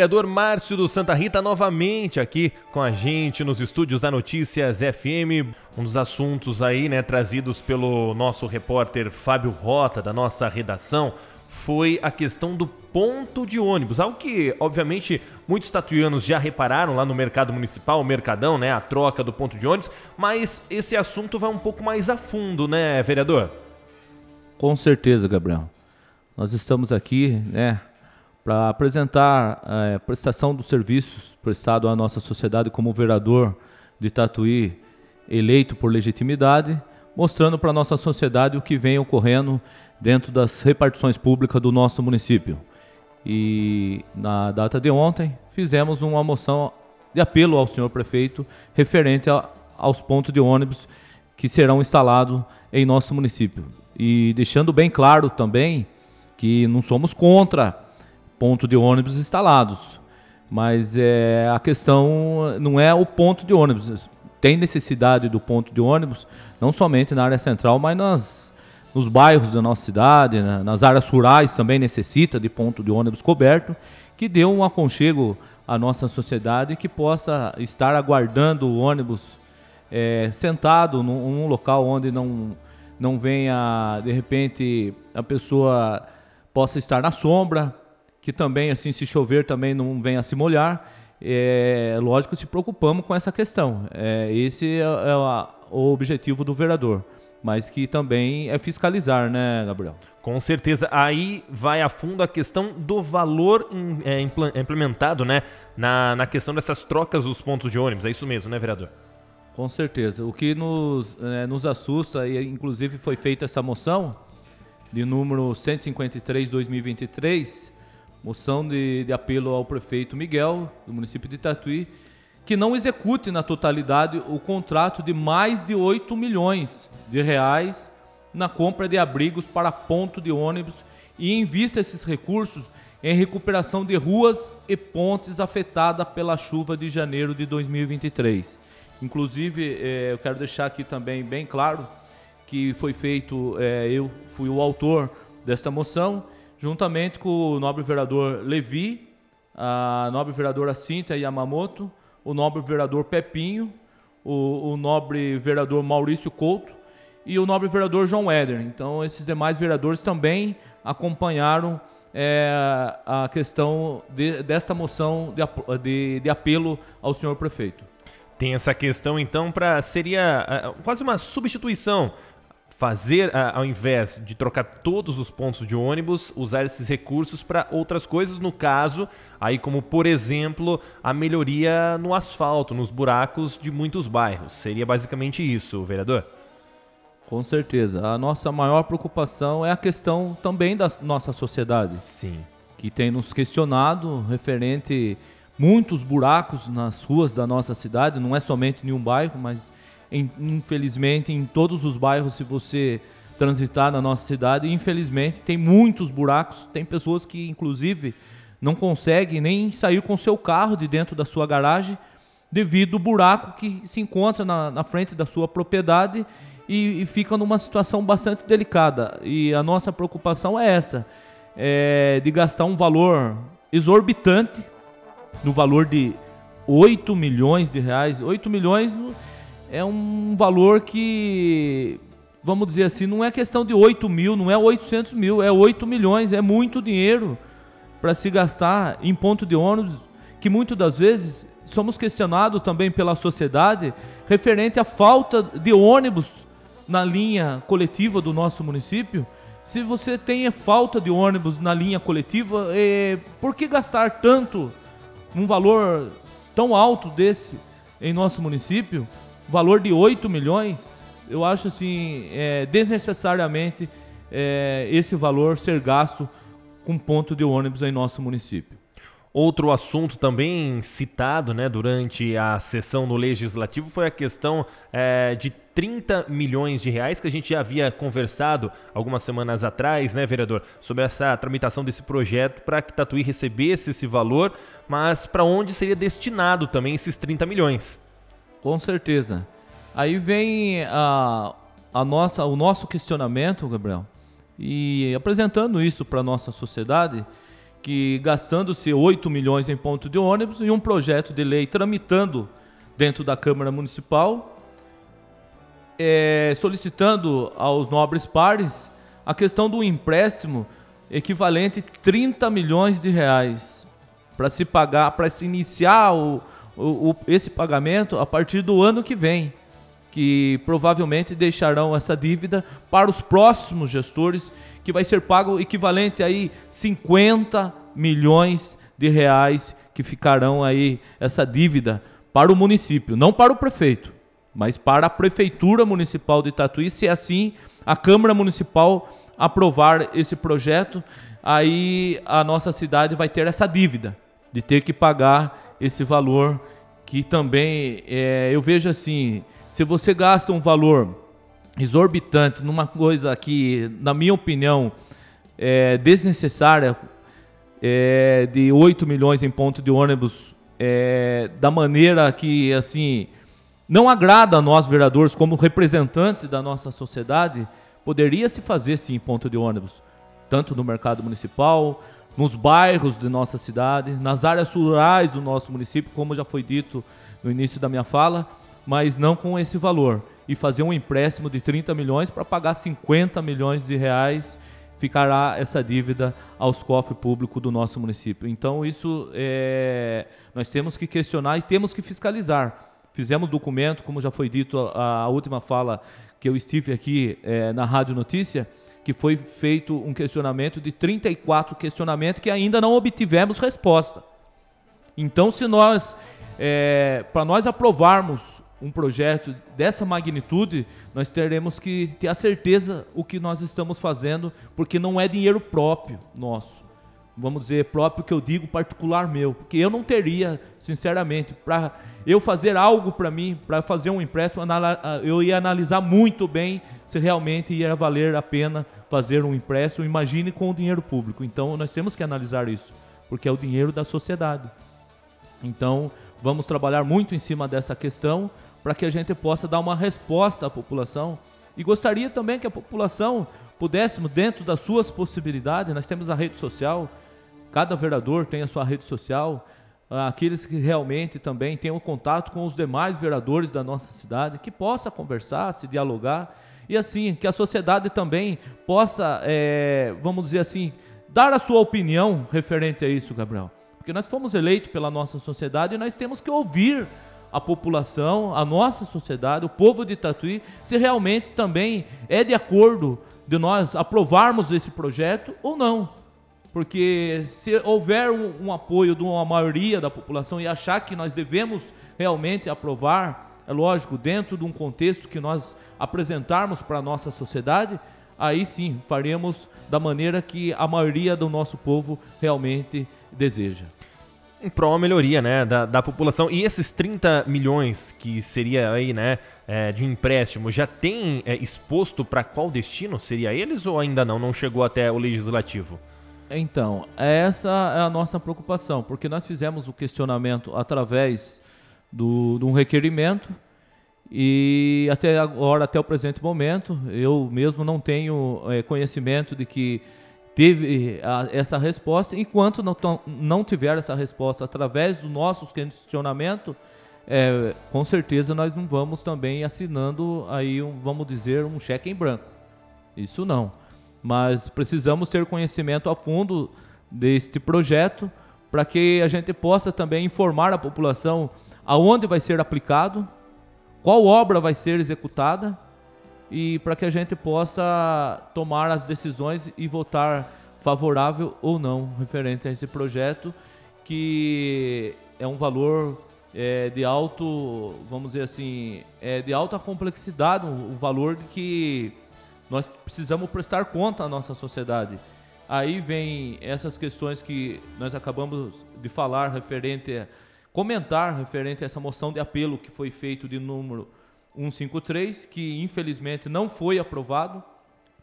Vereador Márcio do Santa Rita novamente aqui com a gente nos estúdios da Notícias FM. Um dos assuntos aí, né, trazidos pelo nosso repórter Fábio Rota, da nossa redação, foi a questão do ponto de ônibus. Algo que, obviamente, muitos tatuianos já repararam lá no mercado municipal, o mercadão, né, a troca do ponto de ônibus, mas esse assunto vai um pouco mais a fundo, né, vereador? Com certeza, Gabriel. Nós estamos aqui, né, para apresentar a prestação dos serviços prestado à nossa sociedade como vereador de Tatuí, eleito por legitimidade, mostrando para a nossa sociedade o que vem ocorrendo dentro das repartições públicas do nosso município. E na data de ontem fizemos uma moção de apelo ao senhor prefeito referente aos pontos de ônibus que serão instalados em nosso município. E deixando bem claro também que não somos contra ponto de ônibus instalados, mas a questão não é o ponto de ônibus. Tem necessidade do ponto de ônibus, não somente na área central, mas nos bairros da nossa cidade, nas áreas rurais também necessita de ponto de ônibus coberto, que dê um aconchego à nossa sociedade, que possa estar aguardando o ônibus sentado num local onde não venha, de repente, a pessoa possa estar na sombra, que também, assim, se chover também não venha se molhar. Lógico, se preocupamos com essa questão. Esse é o objetivo do vereador. Mas que também é fiscalizar, né, Gabriel? Com certeza. Aí vai a fundo a questão do valor implementado, né, na questão dessas trocas dos pontos de ônibus. É isso mesmo, né, vereador? Com certeza. O que nos assusta, e inclusive foi feita essa moção de número 153/2023, moção de apelo ao prefeito Miguel, do município de Tatuí, que não execute na totalidade o contrato de mais de 8 milhões de reais na compra de abrigos para ponto de ônibus e invista esses recursos em recuperação de ruas e pontes afetadas pela chuva de janeiro de 2023. Inclusive, eu quero deixar aqui também bem claro que foi feito, eu fui o autor desta moção, juntamente com o nobre vereador Levi, a nobre vereadora Cíntia Yamamoto, o nobre vereador Pepinho, o nobre vereador Maurício Couto e o nobre vereador João Éder. Então, esses demais vereadores também acompanharam a questão dessa moção de apelo ao senhor prefeito. Tem essa questão, então, seria quase uma substituição. Fazer, ao invés de trocar todos os pontos de ônibus, usar esses recursos para outras coisas, no caso, aí como, por exemplo, a melhoria no asfalto, nos buracos de muitos bairros. Seria basicamente isso, vereador? Com certeza. A nossa maior preocupação é a questão também da nossa sociedade. Sim. Que tem nos questionado referente muitos buracos nas ruas da nossa cidade, não é somente em um bairro, mas infelizmente em todos os bairros. Se você transitar na nossa cidade, infelizmente tem muitos buracos, tem pessoas que inclusive não conseguem nem sair com seu carro de dentro da sua garagem devido ao buraco que se encontra na frente da sua propriedade e fica numa situação bastante delicada. E a nossa preocupação é essa, de gastar um valor exorbitante no valor de 8 milhões de reais, 8 milhões... É um valor que, vamos dizer assim, não é questão de 8 mil, não é 800 mil, é 8 milhões, é muito dinheiro para se gastar em ponto de ônibus, que muitas das vezes somos questionados também pela sociedade referente à falta de ônibus na linha coletiva do nosso município. Se você tem falta de ônibus na linha coletiva, por que gastar tanto, um valor tão alto desse em nosso município? Valor de 8 milhões, eu acho assim, desnecessariamente esse valor ser gasto com ponto de ônibus em nosso município. Outro assunto também citado, né, durante a sessão do Legislativo foi a questão de 30 milhões de reais, que a gente já havia conversado algumas semanas atrás, né, vereador, sobre essa tramitação desse projeto para que Tatuí recebesse esse valor, mas para onde seria destinado também esses 30 milhões? Com certeza. Aí vem o nosso questionamento, Gabriel, e apresentando isso para a nossa sociedade, que gastando-se 8 milhões em ponto de ônibus e um projeto de lei tramitando dentro da Câmara Municipal, solicitando aos nobres pares a questão do empréstimo equivalente a 30 milhões de reais para se pagar, para se iniciar esse pagamento a partir do ano que vem, que provavelmente deixarão essa dívida para os próximos gestores, que vai ser pago equivalente a 50 milhões de reais que ficarão aí essa dívida para o município, não para o prefeito, mas para a Prefeitura Municipal de Tatuí, se assim a Câmara Municipal aprovar esse projeto, aí a nossa cidade vai ter essa dívida de ter que pagar esse valor, que também eu vejo assim, se você gasta um valor exorbitante numa coisa que, na minha opinião, é desnecessária, de 8 milhões em ponto de ônibus, da maneira que, assim, não agrada a nós, vereadores, como representantes da nossa sociedade, poderia se fazer, sim, ponto de ônibus, tanto no mercado municipal, nos bairros de nossa cidade, nas áreas rurais do nosso município, como já foi dito no início da minha fala, mas não com esse valor. E fazer um empréstimo de 30 milhões para pagar 50 milhões de reais, ficará essa dívida aos cofres públicos do nosso município. Então, isso nós temos que questionar e temos que fiscalizar. Fizemos documento, como já foi dito a última fala que eu estive aqui na Rádio Notícia, que foi feito um questionamento de 34 questionamentos que ainda não obtivemos resposta. Então, se nós, para nós aprovarmos um projeto dessa magnitude, nós teremos que ter a certeza o que nós estamos fazendo, porque não é dinheiro próprio nosso. Vamos dizer, próprio que eu digo, particular meu, porque eu não teria, sinceramente, para eu fazer algo para mim, para fazer um empréstimo, eu ia analisar muito bem se realmente ia valer a pena fazer um empréstimo, imagine com o dinheiro público. Então, nós temos que analisar isso, porque é o dinheiro da sociedade. Então, vamos trabalhar muito em cima dessa questão, para que a gente possa dar uma resposta à população. E gostaria também que a população pudéssemos, dentro das suas possibilidades, nós temos a rede social, cada vereador tem a sua rede social, aqueles que realmente também têm um contato com os demais vereadores da nossa cidade, que possa conversar, se dialogar, e assim, que a sociedade também possa, vamos dizer assim, dar a sua opinião referente a isso, Gabriel. Porque nós fomos eleitos pela nossa sociedade e nós temos que ouvir a população, a nossa sociedade, o povo de Tatuí, se realmente também é de acordo de nós aprovarmos esse projeto ou não. Porque se houver um apoio de uma maioria da população e achar que nós devemos realmente aprovar, é lógico, dentro de um contexto que nós apresentarmos para a nossa sociedade, aí sim faremos da maneira que a maioria do nosso povo realmente deseja. Em prol a melhoria, né, da população. E esses 30 milhões que seria aí, né, de empréstimo, já tem exposto para qual destino seria eles ou ainda não? Não chegou até o Legislativo? Então, essa é a nossa preocupação, porque nós fizemos o questionamento através de um requerimento e até agora, até o presente momento, eu mesmo não tenho conhecimento de que teve essa resposta. Enquanto não tiver essa resposta através do nosso questionamento, com certeza nós não vamos também assinando aí, vamos dizer, um cheque em branco. Isso não. Mas precisamos ter conhecimento a fundo deste projeto para que a gente possa também informar a população aonde vai ser aplicado, qual obra vai ser executada, e para que a gente possa tomar as decisões e votar favorável ou não referente a esse projeto, que é um valor de alto, vamos dizer assim, de alta complexidade, um valor que nós precisamos prestar conta à nossa sociedade. Aí vem essas questões que nós acabamos de falar comentar referente a essa moção de apelo que foi feito de número 153, que infelizmente não foi aprovado,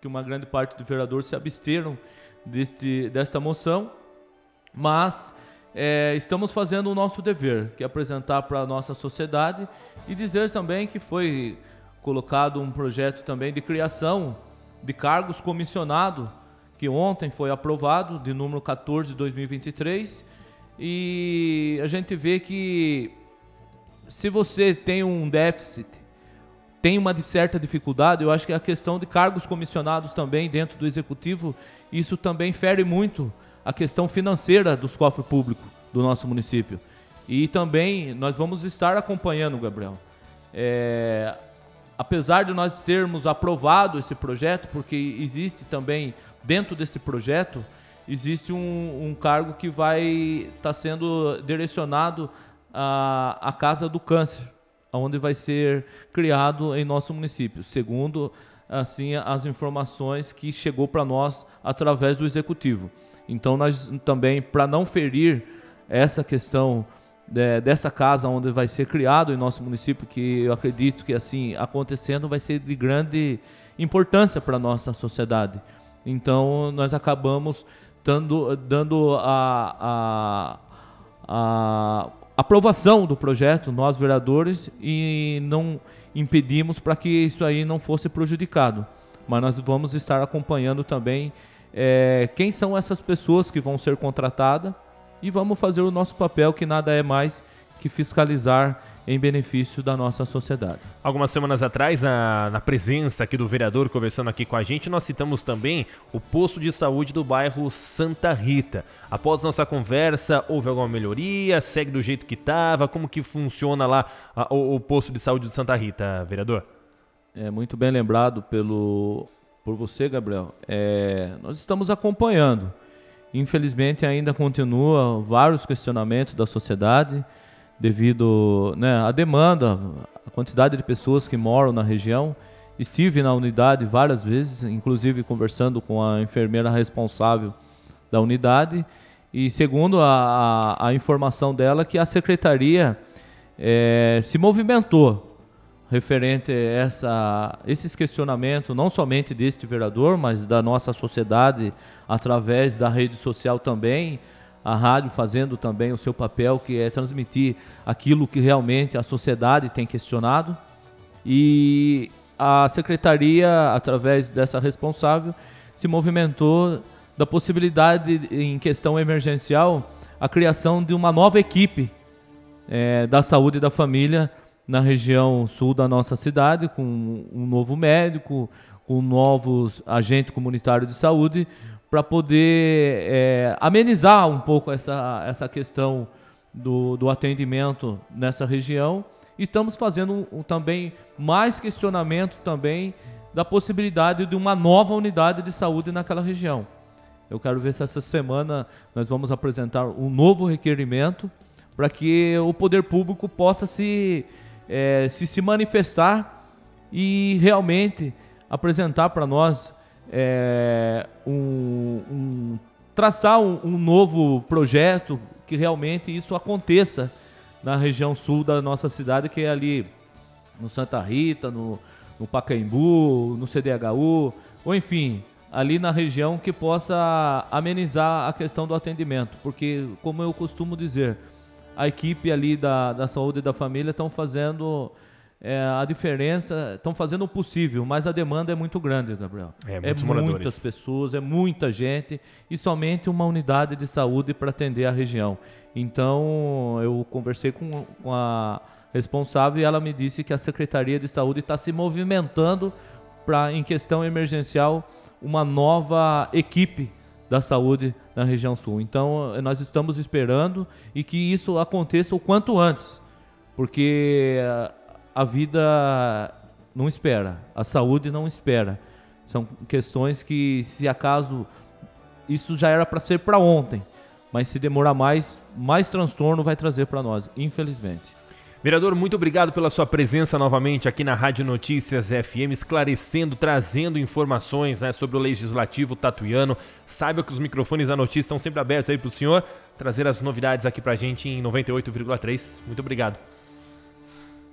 que uma grande parte dos vereadores se absteram desta moção, mas estamos fazendo o nosso dever, que é apresentar para a nossa sociedade e dizer também que foi colocado um projeto também de criação de cargos comissionados, que ontem foi aprovado, de número 14 de 2023, e a gente vê que se você tem um déficit, tem uma certa dificuldade, eu acho que a questão de cargos comissionados também dentro do Executivo, isso também fere muito a questão financeira dos cofres públicos do nosso município. E também nós vamos estar acompanhando, Gabriel. Apesar de nós termos aprovado esse projeto, porque existe também, dentro desse projeto, existe um cargo que vai estar sendo direcionado à Casa do Câncer, onde vai ser criado em nosso município, segundo assim, as informações que chegou para nós através do Executivo. Então, nós também, para não ferir essa questão dessa casa onde vai ser criado em nosso município, que eu acredito que assim acontecendo vai ser de grande importância para a nossa sociedade. Então nós acabamos dando a aprovação do projeto, nós vereadores, e não impedimos para que isso aí não fosse prejudicado. Mas nós vamos estar acompanhando também quem são essas pessoas que vão ser contratadas, e vamos fazer o nosso papel, que nada é mais que fiscalizar em benefício da nossa sociedade. Algumas semanas atrás, na presença aqui do vereador, conversando aqui com a gente, nós citamos também o posto de saúde do bairro Santa Rita. Após nossa conversa, houve alguma melhoria? Segue do jeito que estava? Como que funciona lá o posto de saúde de Santa Rita, vereador? É muito bem lembrado por você, Gabriel. Nós estamos acompanhando. Infelizmente ainda continua vários questionamentos da sociedade devido à demanda, a quantidade de pessoas que moram na região. Estive na unidade várias vezes, inclusive conversando com a enfermeira responsável da unidade, e segundo a informação dela, que a secretaria se movimentou referente a esses questionamentos, não somente deste vereador, mas da nossa sociedade, através da rede social também, a rádio fazendo também o seu papel, que é transmitir aquilo que realmente a sociedade tem questionado. E a secretaria, através dessa responsável, se movimentou da possibilidade, em questão emergencial, a criação de uma nova equipe da saúde da família na região sul da nossa cidade, com um novo médico, com novos agentes comunitários de saúde, para poder amenizar um pouco essa questão do atendimento nessa região. Estamos fazendo também mais questionamento também da possibilidade de uma nova unidade de saúde naquela região. Eu quero ver se essa semana nós vamos apresentar um novo requerimento para que o poder público possa se manifestar e realmente apresentar para nós, traçar um novo projeto, que realmente isso aconteça na região sul da nossa cidade, que é ali no Santa Rita, no Pacaembu, no CDHU, ou enfim, ali na região, que possa amenizar a questão do atendimento. Porque, como eu costumo dizer, a equipe ali da saúde da família estão fazendo a diferença, estão fazendo o possível, mas a demanda é muito grande, Gabriel. Muitas pessoas, é muita gente, e somente uma unidade de saúde para atender a região. Então, eu conversei com a responsável e ela me disse que a Secretaria de Saúde está se movimentando para, em questão emergencial, uma nova equipe da saúde na região sul. Então, nós estamos esperando e que isso aconteça o quanto antes, porque a vida não espera, a saúde não espera. São questões que, se acaso, isso já era para ser para ontem, mas se demorar mais transtorno vai trazer para nós, infelizmente. Vereador, muito obrigado pela sua presença novamente aqui na Rádio Notícias FM, esclarecendo, trazendo informações sobre o Legislativo tatuiano. Saiba que os microfones da notícia estão sempre abertos aí para o senhor trazer as novidades aqui para a gente em 98,3. Muito obrigado.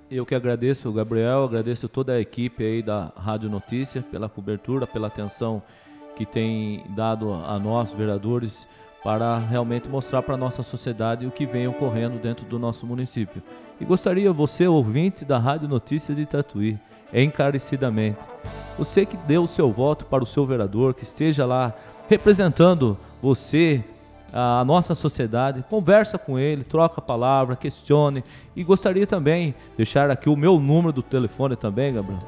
Eu que agradeço, Gabriel, agradeço toda a equipe aí da Rádio Notícias pela cobertura, pela atenção que tem dado a nós, vereadores, para realmente mostrar para a nossa sociedade o que vem ocorrendo dentro do nosso município. E gostaria, você, ouvinte da Rádio Notícias de Tatuí, encarecidamente, você que deu o seu voto para o seu vereador, que esteja lá representando você, a nossa sociedade. Conversa com ele, troca a palavra, questione. E gostaria também de deixar aqui o meu número do telefone também, Gabriel,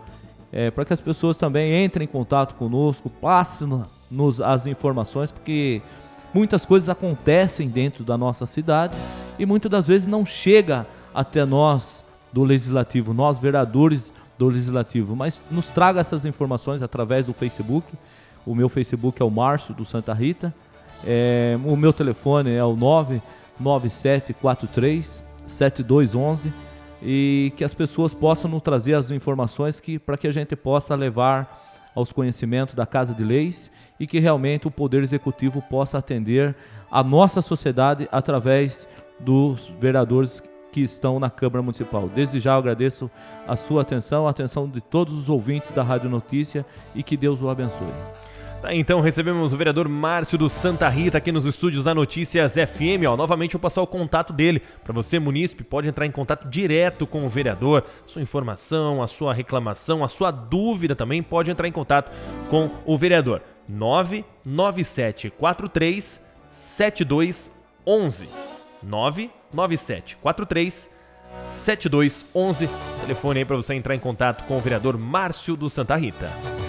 para que as pessoas também entrem em contato conosco, passem-nos as informações, porque muitas coisas acontecem dentro da nossa cidade e muitas das vezes não chega até nós do Legislativo, nós vereadores do Legislativo, mas nos traga essas informações através do Facebook. O meu Facebook é o Márcio do Santa Rita. O meu telefone é o 99743-7211, e que as pessoas possam nos trazer as informações para que a gente possa levar aos conhecimentos da Casa de Leis e que realmente o Poder Executivo possa atender a nossa sociedade através dos vereadores que estão na Câmara Municipal. Desde já eu agradeço a sua atenção, a atenção de todos os ouvintes da Rádio Notícia, e que Deus o abençoe. Então recebemos o vereador Márcio do Santa Rita aqui nos estúdios da Notícias FM. Novamente eu vou passar o contato dele. Para você, munícipe, pode entrar em contato direto com o vereador. Sua informação, a sua reclamação, a sua dúvida também pode entrar em contato com o vereador. 99743-7211. 99743-7211. Telefone aí para você entrar em contato com o vereador Márcio do Santa Rita.